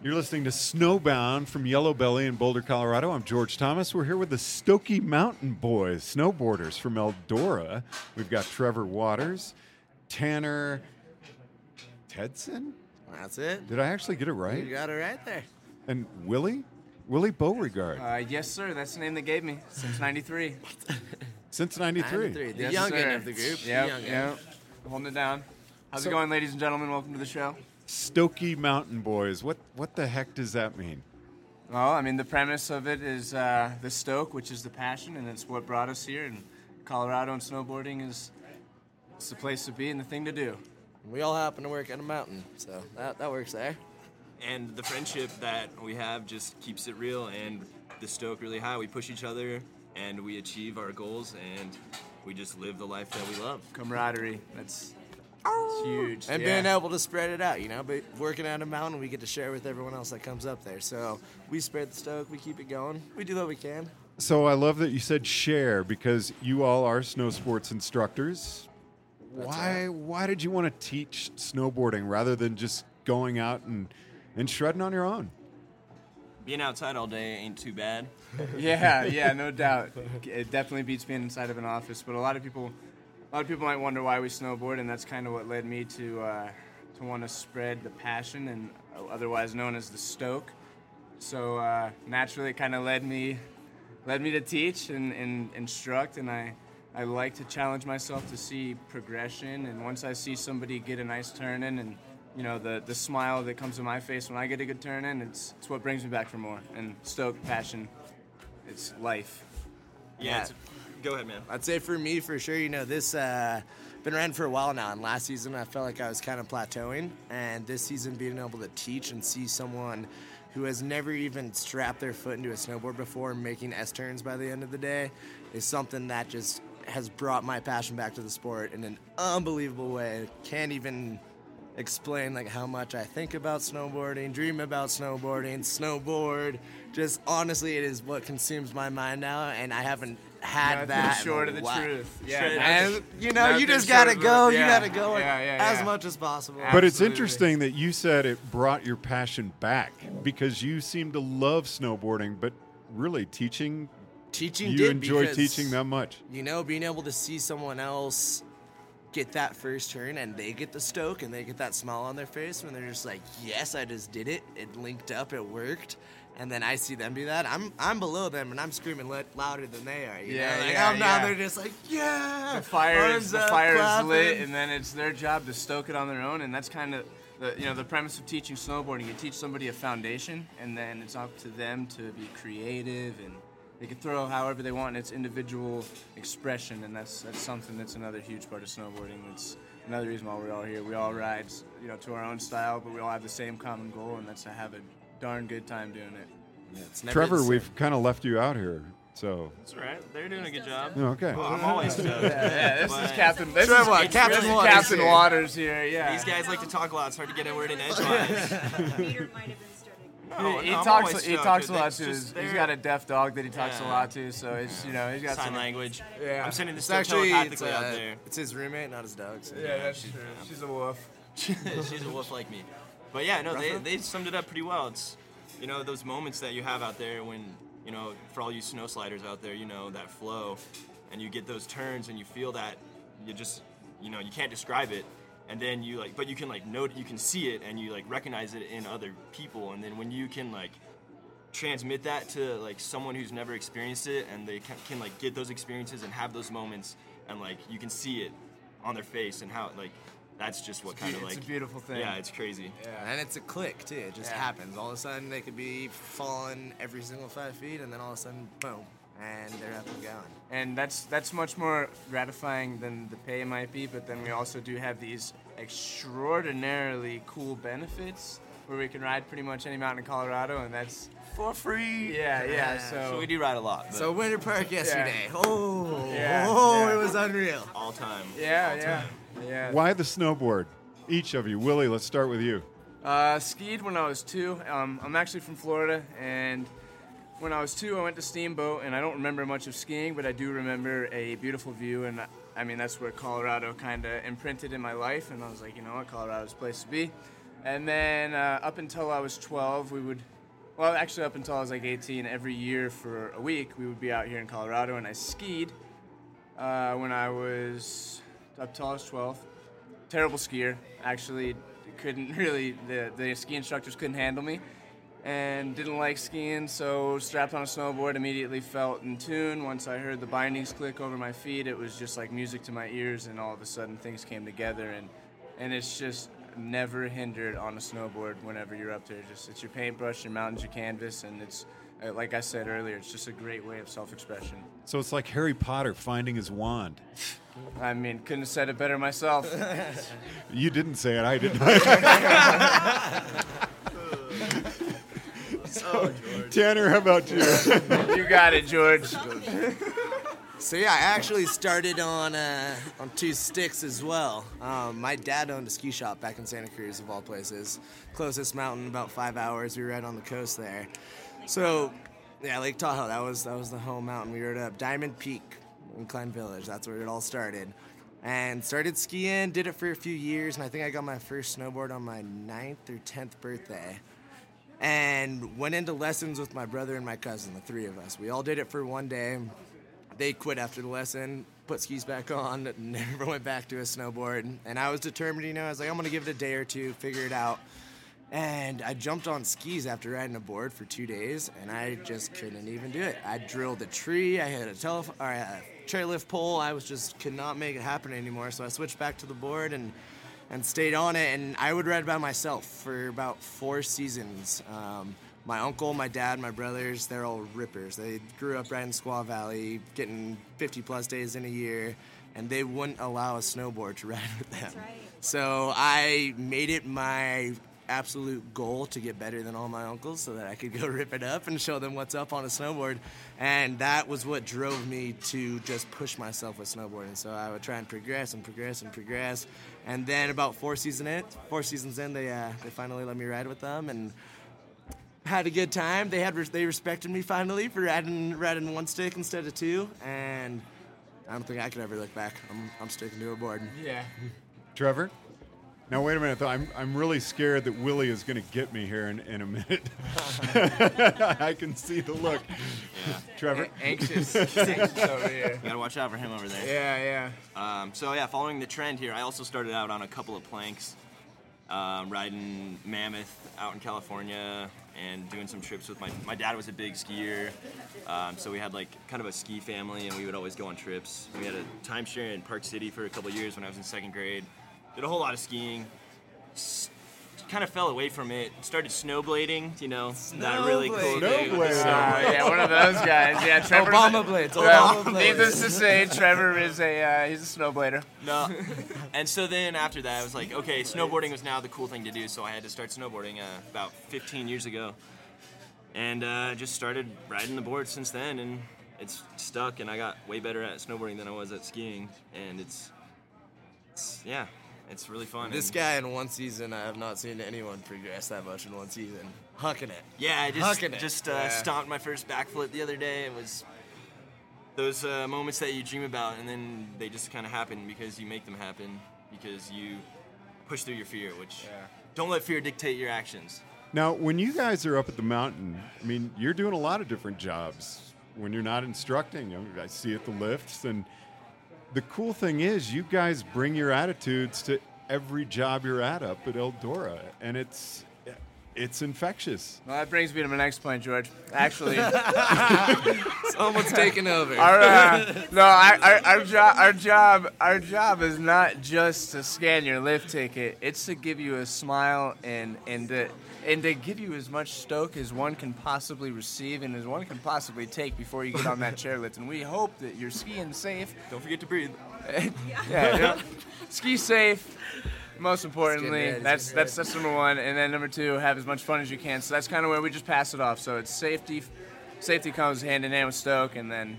You're listening to Snowbound from Yellow Belly in Boulder, Colorado. I'm George Thomas. We're here with the Stokey Mountain Boys, snowboarders from Eldora. We've got Trevor Waters, Tanner Tedson? That's it. Did I actually get it right? You got it right there. And Willie Beauregard. Yes, sir. That's the name they gave me since 93. Since 93. The youngin' of the group. Yep. Holding it down. How's it going, ladies and gentlemen? Welcome to the show. Stokey Mountain Boys. What the heck does that mean? Well, I mean, the premise of it is the stoke, which is the passion, and it's what brought us here. And Colorado and snowboarding is the place to be and the thing to do. We all happen to work at a mountain, so that works there. And the friendship that we have just keeps it real and the stoke really high. We push each other and we achieve our goals and we just live the life that we love. Camaraderie, that's huge. And being able to spread it out, but working at a mountain, we get to share with everyone else that comes up there. So we spread the stoke, we keep it going, we do what we can. So I love that you said share because you all are snow sports instructors. Why did you want to teach snowboarding rather than just going out and shredding on your own? Being outside all day ain't too bad. yeah, no doubt. It definitely beats being inside of an office. But a lot of people might wonder why we snowboard, and that's kind of what led me to want to spread the passion, and otherwise known as the stoke. So naturally, it kind of led me to teach and instruct, and I like to challenge myself to see progression, and once I see somebody get a nice turn in and, the smile that comes to my face when I get a good turn in, it's what brings me back for more. And stoke, passion, it's life. Yeah. Go ahead, man. I'd say for me, for sure, this been around for a while now, and last season I felt like I was kind of plateauing, and this season being able to teach and see someone who has never even strapped their foot into a snowboard before making S-turns by the end of the day is something that just has brought my passion back to the sport in an unbelievable way. Can't even explain how much I think about snowboarding, dream about snowboarding, snowboard. Just honestly, it is what consumes my mind now, and I haven't had that. Short of the truth. Yeah. And, you just gotta go. Yeah. You gotta go as much as possible. But Absolutely. It's interesting that you said it brought your passion back because you seem to love snowboarding, but really teaching. You enjoy teaching that much. Being able to see someone else get that first turn and they get the stoke and they get that smile on their face when they're just like, yes, I just did it. It linked up. It worked. And then I see them do that. I'm below them and I'm screaming louder than they are. They're just like, yeah. The fire is lit, and then it's their job to stoke it on their own. And that's kind of the premise of teaching snowboarding. You teach somebody a foundation, and then it's up to them to be creative and they can throw however they want, and it's individual expression, and that's something that's another huge part of snowboarding. It's another reason why we're all here. We all ride, to our own style, but we all have the same common goal, and that's to have a darn good time doing it. Yeah, it's never Trevor, we've kind of left you out here, so. That's right. They're doing a good job. Okay. Well, I'm always tough. This is Captain. This Trevor, is Captain, really Waters. Captain Waters here. Yeah. These guys like to talk a lot. It's hard to get a word in edgewise. Peter might have been. No, he talks a lot too. He's got a deaf dog that he talks a lot to, so it's he's got sign language. Yeah, I'm sending this telepathically out there. It's his roommate, not his dog. So yeah, that's true. She's a wolf. She's a wolf like me. But they summed it up pretty well. It's those moments that you have out there when for all you snow sliders out there, that flow, and you get those turns and you feel that you can't describe it. and then you like, but you can like note, you can see it, and you like recognize it in other people, and then when you can like transmit that to like someone who's never experienced it, and they can like get those experiences and have those moments, and like you can see it on their face and how like. That's just what kind of like... It's a beautiful thing. Yeah, it's crazy. Yeah. And it's a click, too. It just happens. All of a sudden, they could be falling every single 5 feet, and then all of a sudden, boom, and they're up and going. And that's much more gratifying than the pay might be, but then we also do have these extraordinarily cool benefits where we can ride pretty much any mountain in Colorado, and that's... For free. Yeah. So we do ride a lot. But. So Winter Park yesterday. Yeah. It was unreal. All time. All time. Yeah. Why the snowboard? Each of you. Willie, let's start with you. Skied when I was 2. I'm actually from Florida, and when I was 2, I went to Steamboat, and I don't remember much of skiing, but I do remember a beautiful view, and I mean, that's where Colorado kind of imprinted in my life, and I was like, you know what, Colorado's a place to be. And then up until I was 12, up until I was like 18, every year for a week, we would be out here in Colorado, and I skied when I was... Up till I was 12. Terrible skier. Actually, couldn't really, the ski instructors couldn't handle me and didn't like skiing, so strapped on a snowboard, immediately felt in tune. Once I heard the bindings click over my feet, it was just like music to my ears, and all of a sudden things came together, and it's just never hindered on a snowboard whenever you're up there. Just it's your paintbrush, your mountains, your canvas, and it's, like I said earlier, it's just a great way of self-expression. So it's like Harry Potter finding his wand. I mean, couldn't have said it better myself. You didn't say it, I didn't. So, Tanner, how about you? You got it, George. So yeah, I actually started on 2 sticks as well. My dad owned a ski shop back in Santa Cruz, of all places. Closest mountain, about 5 hours. We were right on the coast there. So, yeah, Lake Tahoe, that was the home mountain. We rode up Diamond Peak, Incline Village. That's where it all started. And started skiing, did it for a few years, and I think I got my first snowboard on my 9th or 10th birthday. And went into lessons with my brother and my cousin, the 3 of us. We all did it for 1 day. They quit after the lesson, put skis back on, never went back to a snowboard. And I was determined, you know, I was like, I'm going to give it a day or two, figure it out. And I jumped on skis after riding a board for 2 days, and I just couldn't even do it. I drilled a tree, I hit a chairlift pole, I was just could not make it happen anymore, so I switched back to the board and stayed on it, and I would ride by myself for about 4 seasons. My uncle, my dad, my brothers, they're all rippers. They grew up riding Squaw Valley, getting 50-plus days in a year, and they wouldn't allow a snowboard to ride with them. That's right. So I made it my... absolute goal to get better than all my uncles so that I could go rip it up and show them what's up on a snowboard, and that was what drove me to just push myself with snowboarding. So I would try and progress, and then about 4 seasons in, they finally let me ride with them and had a good time. They respected me finally for riding 1 stick instead of 2, and I don't think I could ever look back. I'm sticking to a board. Yeah. Trevor? Now, wait a minute, though. I'm really scared that Willie is going to get me here in a minute. I can see the look. Yeah. Trevor? Anxious over here. Got to watch out for him over there. Yeah. So, following the trend here, I also started out on a couple of planks, riding Mammoth out in California and doing some trips with my dad was a big skier, so we had like kind of a ski family, and we would always go on trips. We had a timeshare in Park City for a couple of years when I was in 2nd grade. Did a whole lot of skiing, kind of fell away from it, started snowblading, you know, that really cool thing. Yeah, one of those guys. Yeah, Trevor. Obama blades. Needless to say, Trevor is he's a snowblader. No. And so then after that, I was like, okay, snowboarding was now the cool thing to do, so I had to start snowboarding about 15 years ago, and just started riding the board since then, and it's stuck, and I got way better at snowboarding than I was at skiing, and it's it's really fun. This guy in 1 season, I have not seen anyone progress that much in 1 season. Hucking it. Yeah, I just stomped my first backflip the other day. It was those moments that you dream about, and then they just kind of happen because you make them happen, because you push through your fear, which don't let fear dictate your actions. Now, when you guys are up at the mountain, I mean, you're doing a lot of different jobs when you're not instructing. I see at the lifts and... The cool thing is you guys bring your attitudes to every job you're up at Eldora, and it's infectious. Well, that brings me to my next point, George. Actually, someone's taking over. Our job is not just to scan your lift ticket. It's to give you a smile and to give you as much stoke as one can possibly receive and as one can possibly take before you get on that chairlift. And we hope that you're skiing safe. Don't forget to breathe. Ski safe. Most importantly, that's number one, and then number two, have as much fun as you can. So that's kind of where we just pass it off. So it's safety. Safety comes hand in hand with stoke, and then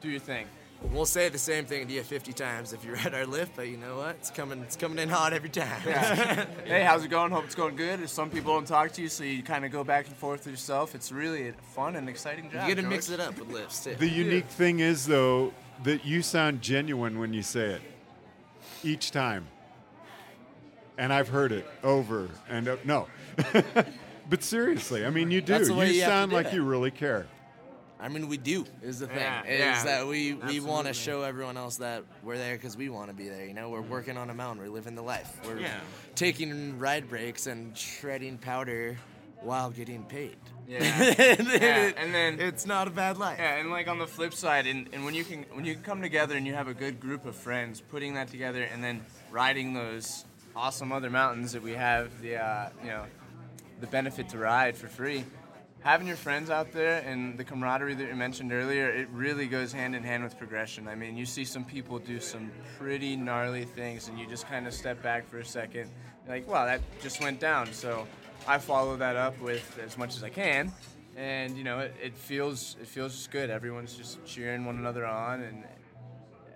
do your thing. We'll say the same thing to you 50 times if you're at our lift, but you know what? It's coming in hot every time. Yeah. Hey, how's it going? Hope it's going good. If some people don't talk to you, so you kind of go back and forth with yourself. It's really a fun and exciting job. You get to mix it up with lifts too. The unique thing is though that you sound genuine when you say it each time. And I've heard it over and over. No. But seriously, I mean, you do. You sound like you really care. I mean, we do is the thing. Yeah. Is that we want to show everyone else that we're there because we want to be there. We're working on a mountain. We're living the life. We're taking ride breaks and shredding powder while getting paid. Yeah. And then it's not a bad life. Yeah, and like on the flip side, and when you can come together and you have a good group of friends, putting that together and then riding those awesome other mountains that we have the benefit to ride for free. Having your friends out there and the camaraderie that you mentioned earlier, it really goes hand in hand with progression. I mean, you see some people do some pretty gnarly things, and you just kind of step back for a second, like, wow, that just went down. So I follow that up with as much as I can, and it feels just good. Everyone's just cheering one another on, and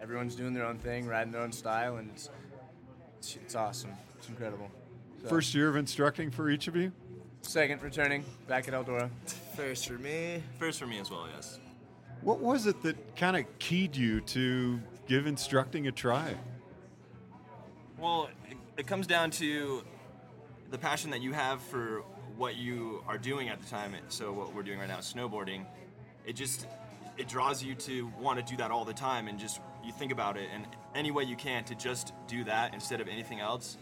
everyone's doing their own thing, riding their own style, and it's awesome. It's incredible. So. First year of instructing for each of you? Second, returning, back at Eldora. First for me. First for me as well, yes. What was it that kind of keyed you to give instructing a try? Well, it comes down to the passion that you have for what you are doing at the time. So what we're doing right now is snowboarding. It draws you to want to do that all the time, and just you think about it, and any way you can to just do that instead of anything else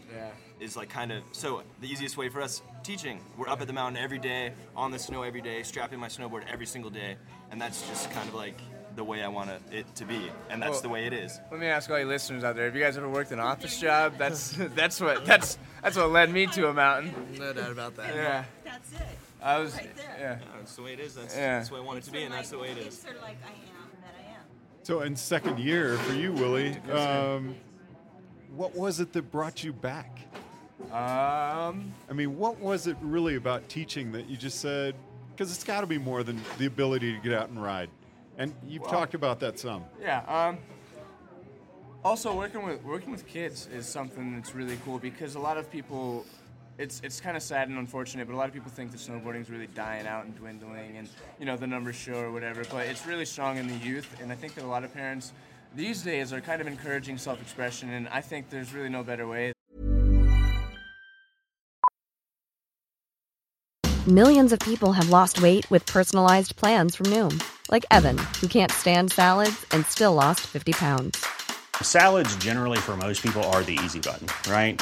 is like kind of, so the easiest way for us teaching, we're up at the mountain every day, on the snow every day, strapping my snowboard every single day, and that's just kind of like the way I want it to be, and that's the way it is. Let me ask all you listeners out there, have you guys ever worked an office job? That's what led me to a mountain. No doubt about that. Yeah. That's it. I was right there. That's the way it is. That's the way I want it to be, and that's the way it is. It's sort of like I am that I am. So in second year for you, Willie, what was it that brought you back? I mean, what was it really about teaching that you just said, because it's got to be more than the ability to get out and ride, and you've talked about that some. Yeah. Also, working with kids is something that's really cool, because a lot of people. It's kind of sad and unfortunate, but a lot of people think that snowboarding is really dying out and dwindling, and the numbers show or whatever. But it's really strong in the youth, and I think that a lot of parents these days are kind of encouraging self-expression, and I think there's really no better way. Millions of people have lost weight with personalized plans from Noom, like Evan, who can't stand salads and still lost 50 pounds. Salads generally for most people are the easy button, right?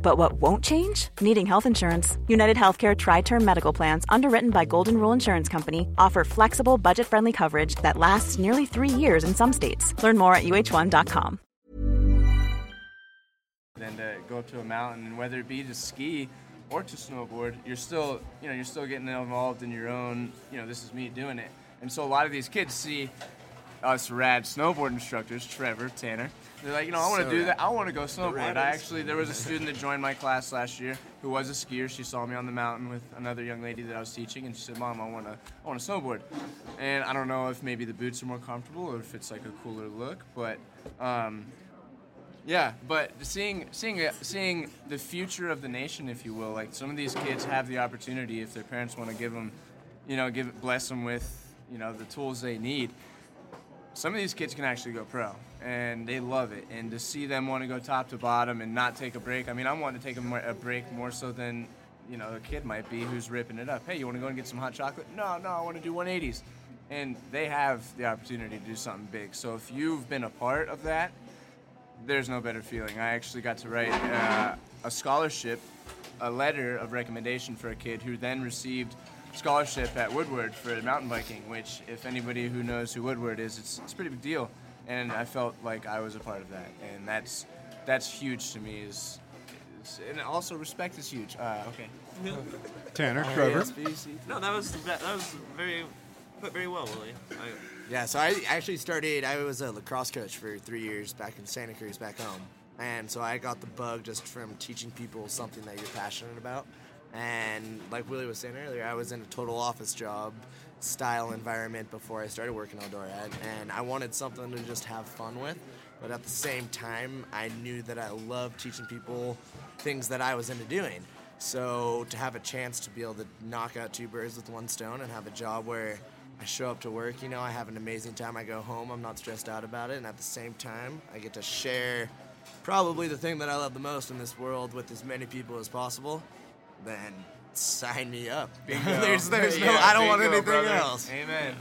But what won't change? Needing health insurance. UnitedHealthcare Tri-Term Medical Plans, underwritten by Golden Rule Insurance Company, offer flexible, budget-friendly coverage that lasts nearly 3 years in some states. Learn more at uh1.com. Then to go up to a mountain, and whether it be to ski or to snowboard, you're still getting involved in your own. This is me doing it, and so a lot of these kids see us rad snowboard instructors, Trevor, Tanner. They're like, I want to do that. I want to go snowboard. There was a student that joined my class last year who was a skier. She saw me on the mountain with another young lady that I was teaching, and she said, Mom, I want to snowboard. And I don't know if maybe the boots are more comfortable or if it's like a cooler look, but but seeing the future of the nation, if you will, like some of these kids have the opportunity if their parents want to give them, bless them with you know, the tools they need. Some of these kids can actually go pro, and they love it. And to see them want to go top to bottom and not take a break, I mean, I want to take a break more so than, you know, a kid might be who's ripping it up. Hey, you want to go and get some hot chocolate? No, I want to do 180s. And they have the opportunity to do something big. So if you've been a part of that, there's no better feeling. I actually got to write a scholarship, a letter of recommendation for a kid who then received scholarship at Woodward for mountain biking, which if anybody who knows who Woodward is, it's a pretty big deal. And I felt like I was a part of that. And that's huge to me. And also respect is huge. Okay. Tanner, Trevor. No, that was very... Put very well, Willie. Yeah, so I actually started, I was a lacrosse coach for 3 years back in Santa Cruz, back home. And so I got the bug just from teaching people something that you're passionate about. And like Willie was saying earlier, I was in a total office job style environment before I started working at Eldora. And I wanted something to just have fun with. But at the same time, I knew that I loved teaching people things that I was into doing. So to have a chance to be able to knock out two birds with one stone and have a job where I show up to work, you know, I have an amazing time, I go home, I'm not stressed out about it, and at the same time, I get to share probably the thing that I love the most in this world with as many people as possible, then sign me up. There's no, yeah, I don't want anything else. Amen.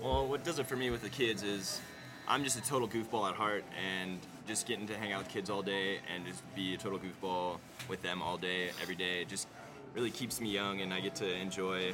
Well, what does it for me with the kids is I'm just a total goofball at heart, and just getting to hang out with kids all day and just be a total goofball with them all day, every day, just really keeps me young, and I get to enjoy...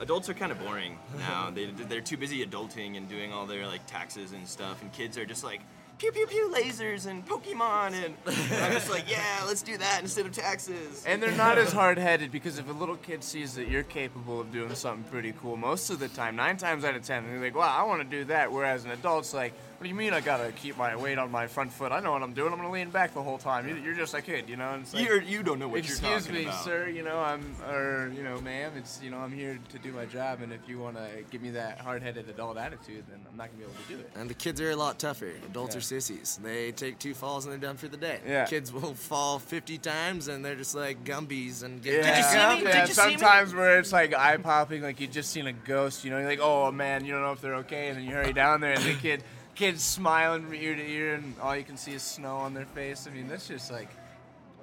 Adults are kind of boring now. They're too busy adulting and doing all their like taxes and stuff, and kids are just like pew pew pew lasers and Pokemon, and I'm just like, yeah, let's do that instead of taxes. And they're not as hard-headed, because if a little kid sees that you're capable of doing something pretty cool, most of the time, 9 times out of 10, they're like, wow, I want to do that. Whereas an adult's like, what do you mean I gotta keep my weight on my front foot? I know what I'm doing. I'm gonna lean back the whole time. You're just a kid, you know. And it's like, you don't know what you're talking about. Excuse me, sir. You know, ma'am. It's, you know, I'm here to do my job. And if you wanna give me that hard-headed adult attitude, then I'm not gonna be able to do it. And the kids are a lot tougher. Adults are sissies. They take 2 falls and they're done for the day. Yeah. Kids will fall 50 times and they're just like Gumbies and get. Yeah. Did you see me? Yeah. Sometimes where it's like eye popping, like you just seen a ghost. You know, you're like, oh man, you don't know if they're okay, and then you hurry down there and the kid. Kids smiling from ear to ear, and all you can see is snow on their face. I mean, that's just like,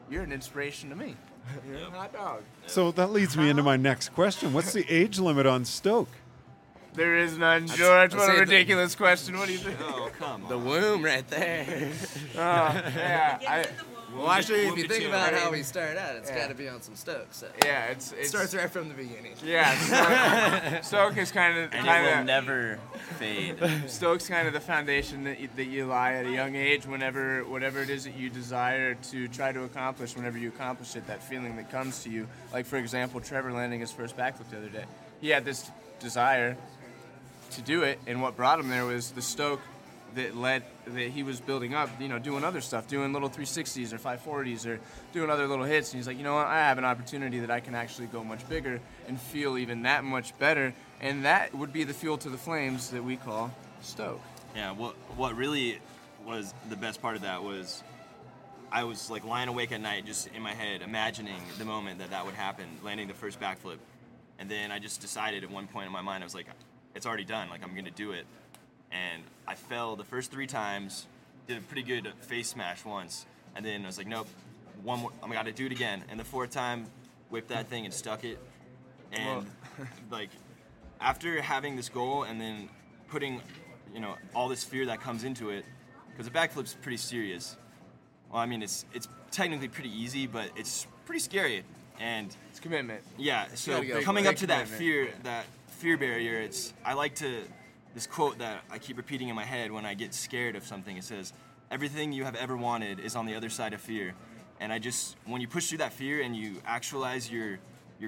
you're an inspiration to me. You're a hot dog. So that leads me into my next question. What's the age limit on Stoke? There is none, George. What a ridiculous question. What do you think? Oh, come on. The womb right there. Oh, yeah. Well, actually, if you think about how we start out, it's got to be on some Stoke. So. Yeah, it starts right from the beginning. Yeah, Stoke is kind of... And it will never fade. Stoke's kind of the foundation that you lie at a young age, whatever it is that you desire to try to accomplish, whenever you accomplish it, that feeling that comes to you. Like, for example, Trevor landing his first backflip the other day. He had this desire to do it, and what brought him there was the Stoke that he was building up, you know, doing other stuff, doing little 360s or 540s or doing other little hits. And he's like, you know what, I have an opportunity that I can actually go much bigger and feel even that much better. And that would be the fuel to the flames that we call Stoke. Yeah, what really was the best part of that was I was like lying awake at night just in my head imagining the moment that would happen, landing the first backflip. And then I just decided at one point in my mind, I was like, it's already done, like I'm going to do it. And I fell the first 3 times, did a pretty good face smash once, and then I was like, nope, one more, I got to do it again. And the 4th time, whipped that thing and stuck it. And like, after having this goal and then putting, you know, all this fear that comes into it, because a backflip's pretty serious. Well, I mean, it's technically pretty easy, but it's pretty scary. And it's commitment. Yeah. So coming up to that fear, that fear barrier, this quote that I keep repeating in my head when I get scared of something, it says, everything you have ever wanted is on the other side of fear. And I just, when you push through that fear and you actualize your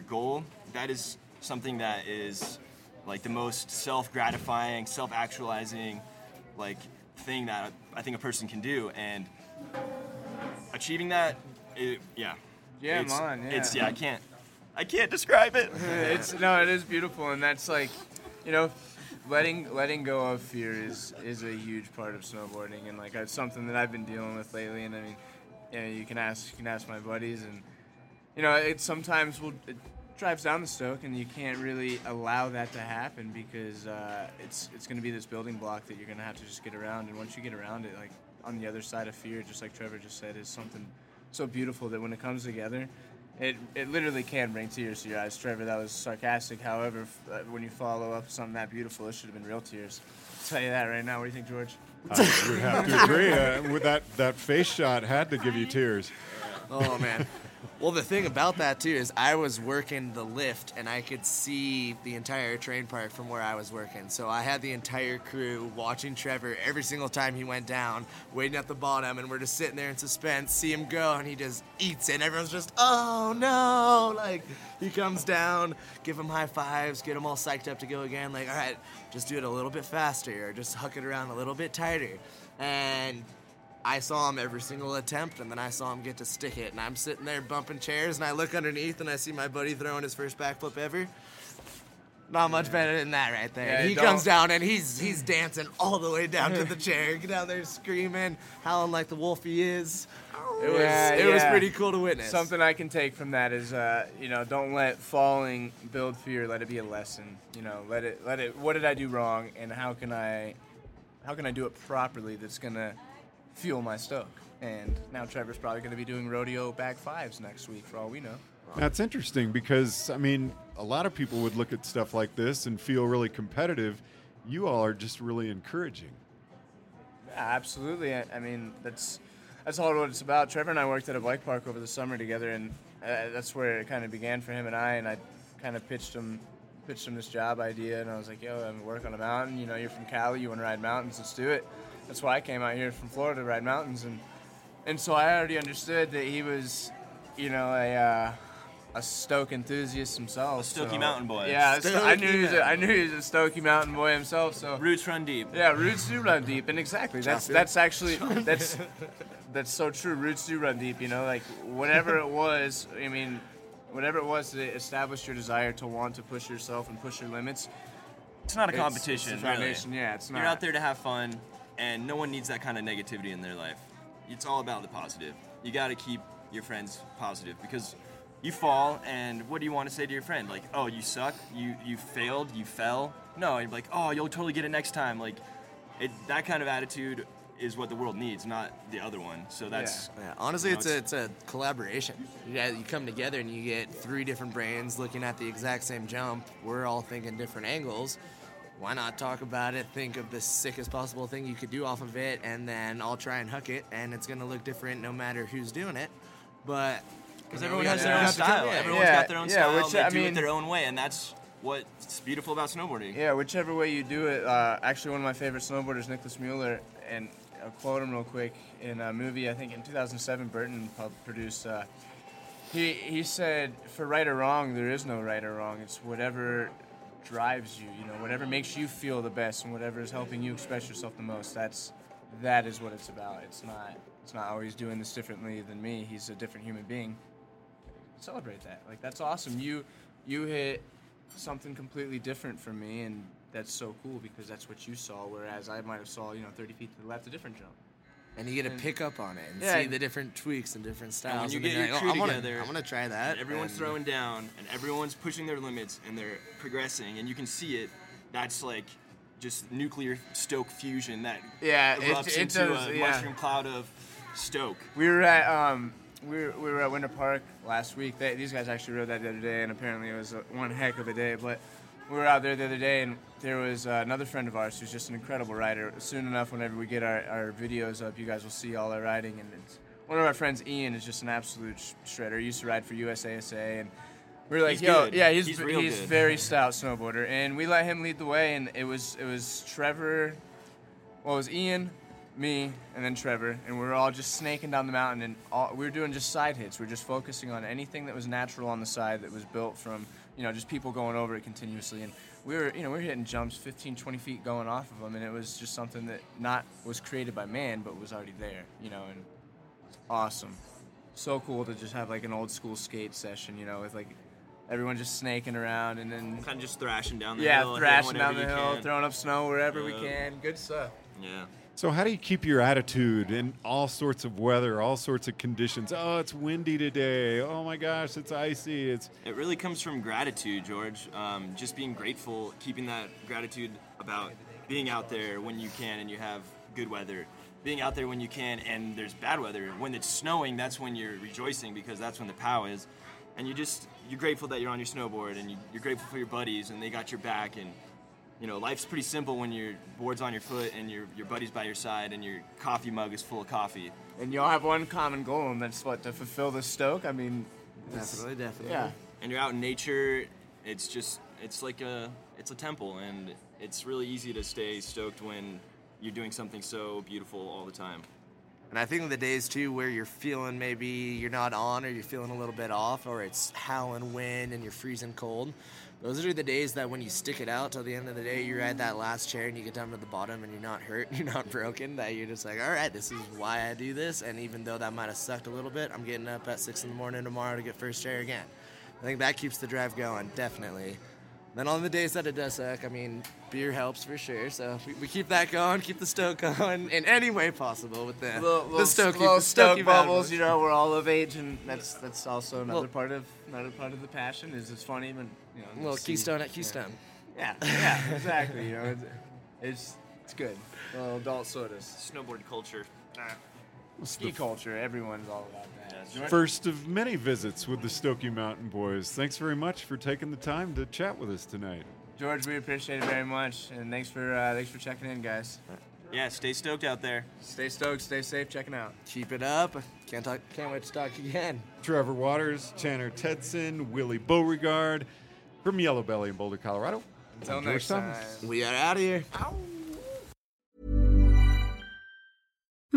goal, that is something that is like the most self-gratifying, self-actualizing like thing that I think a person can do. And achieving that, I can't describe it. It is beautiful. And that's like, you know, letting go of fear is a huge part of snowboarding, and like it's something that I've been dealing with lately. And I mean, you know, you can ask my buddies, and you know, it sometimes will drives down the Stoke, and you can't really allow that to happen because it's going to be this building block that you're going to have to just get around. And once you get around it, like on the other side of fear, just like Trevor just said, is something so beautiful that when it comes together, it literally can bring tears to your eyes. Trevor, that was sarcastic. However, when you follow up something that beautiful, it should have been real tears. I'll tell you that right now. What do you think, George? I would have to agree. With that face shot had to give you tears. Oh, man. Well, the thing about that, too, is I was working the lift, and I could see the entire train park from where I was working. So I had the entire crew watching Trevor every single time he went down, waiting at the bottom, and we're just sitting there in suspense, see him go, and he just eats it. And everyone's just, oh, no. Like, he comes down, give him high fives, get him all psyched up to go again. Like, all right, just do it a little bit faster, or just huck it around a little bit tighter. And I saw him every single attempt, and then I saw him get to stick it. And I'm sitting there bumping chairs, and I look underneath, and I see my buddy throwing his first backflip ever. Not much better than that right there. Yeah, he comes down, and he's dancing all the way down to the chair. Get down there screaming, howling like the wolf he is. It was pretty cool to witness. Something I can take from that is, don't let falling build fear. Let it be a lesson. Let it. What did I do wrong, and how can I do it properly? That's gonna fuel my Stoke. And now Trevor's probably going to be doing rodeo back fives next week for all we know. That's interesting because, I mean, a lot of people would look at stuff like this and feel really competitive. You all are just really encouraging. Yeah, absolutely. I mean, that's all what it's about. Trevor and I worked at a bike park over the summer together, and that's where it kind of began for him and I kind of pitched him this job idea, and I was like, yo, I'm working on a mountain. You're from Cali. You want to ride mountains? Let's do it. That's why I came out here from Florida to ride mountains, and so I already understood that he was, a Stoke enthusiast himself. A Stokey Mountain Boy. Yeah, I knew he was a Stokey Mountain Boy himself. So roots run deep. Yeah, roots do run deep, and exactly that's so true. Roots do run deep. Whatever it was, whatever it was that established your desire to want to push yourself and push your limits. It's not a competition. It's a foundation. Really. Yeah, it's not. You're out there to have fun. And no one needs that kind of negativity in their life. It's all about the positive. You got to keep your friends positive because you fall, and what do you want to say to your friend? Like, oh, you suck, you failed, you fell. No, you're like, oh, you'll totally get it next time. Like, that kind of attitude is what the world needs, not the other one. So that's... Yeah. Honestly, it's a collaboration. You come together and you get three different brains looking at the exact same jump. We're all thinking different angles. Why not talk about it, think of the sickest possible thing you could do off of it, and then I'll try and huck it, and it's going to look different no matter who's doing it. But because everyone has their own style. Everyone's got their own style. They do it their own way, and that's what's beautiful about snowboarding. Yeah, whichever way you do it. Actually, one of my favorite snowboarders, Nicholas Mueller, and I'll quote him real quick, in a movie, I think in 2007, Burton produced... he said, for right or wrong, there is no right or wrong. It's whatever... drives you, whatever makes you feel the best and whatever is helping you express yourself the most, that is what it's about. It's not always doing this differently than me. He's a different human being. Celebrate that. Like, that's awesome. You hit something completely different from me, and that's so cool because that's what you saw, whereas I might have saw, 30 feet to the left, a different jump. And you get to pick up on it and see the different tweaks and different styles. And you get your crew together. I'm going to try that. And everyone's throwing down, and everyone's pushing their limits, and they're progressing, and you can see it. That's like just nuclear Stoke fusion that erupts into a mushroom cloud of Stoke. We were at Winter Park last week. These guys actually rode that the other day, and apparently it was one heck of a day. But we were out there the other day, and there was another friend of ours who's just an incredible rider. Soon enough, whenever we get our videos up, you guys will see all our riding. And it's one of our friends, Ian, is just an absolute shredder. He used to ride for USASA, and we were like, he's a very stout snowboarder. And we let him lead the way, and it was Trevor, well, it was Ian, me, and then Trevor. And we were all just snaking down the mountain, and we were doing just side hits. We were just focusing on anything that was natural on the side that was built from, just people going over it continuously. And We were hitting jumps 15, 20 feet going off of them, and it was just something that not was created by man, but was already there, and awesome. So cool to just have, an old-school skate session, with, everyone just snaking around and then... Kind of just throwing up snow wherever we can. Good stuff. Yeah. So how do you keep your attitude in all sorts of weather, all sorts of conditions? Oh, it's windy today. Oh, my gosh, it's icy. It really comes from gratitude, George. Just being grateful, keeping that gratitude about being out there when you can and you have good weather. Being out there when you can and there's bad weather. When it's snowing, that's when you're rejoicing because that's when the pow is. And you're grateful that you're on your snowboard and you're grateful for your buddies and they got your back. And you know, life's pretty simple when your board's on your foot and your buddy's by your side and your coffee mug is full of coffee. And y'all have one common goal, and that's what, to fulfill the stoke? I mean, definitely. Yeah. And you're out in nature. It's like a temple, and it's really easy to stay stoked when you're doing something so beautiful all the time. And I think the days too where you're feeling maybe you're not on or you're feeling a little bit off or it's howling wind and you're freezing cold, those are the days that when you stick it out till the end of the day, you're at that last chair and you get down to the bottom and you're not hurt, you're not broken, that you're just like, all right, this is why I do this. And even though that might have sucked a little bit, I'm getting up at 6 in the morning tomorrow to get first chair again. I think that keeps the drive going, definitely. Then on the days that it does suck, I mean, beer helps for sure. So we keep that going, keep the stoke going in any way possible with that. The stoke bubbles, you know, we're all of age, and that's also another part of the passion. Is it's funny, but you know, little Keystone at Keystone. Yeah, exactly. You know, it's good. Little adult sodas, snowboard culture. Ski culture, everyone's all about that. Yeah, first of many visits with the Stokey Mountain Boys. Thanks very much for taking the time to chat with us tonight. George, we appreciate it very much, and thanks for checking in, guys. Yeah, stay stoked out there. Stay stoked, stay safe, checking out. Keep it up. Can't wait to talk again. Trevor Waters, Tanner Tedson, Willie Beauregard from Yellow Belly in Boulder, Colorado. Until next time. We are out of here. Ow.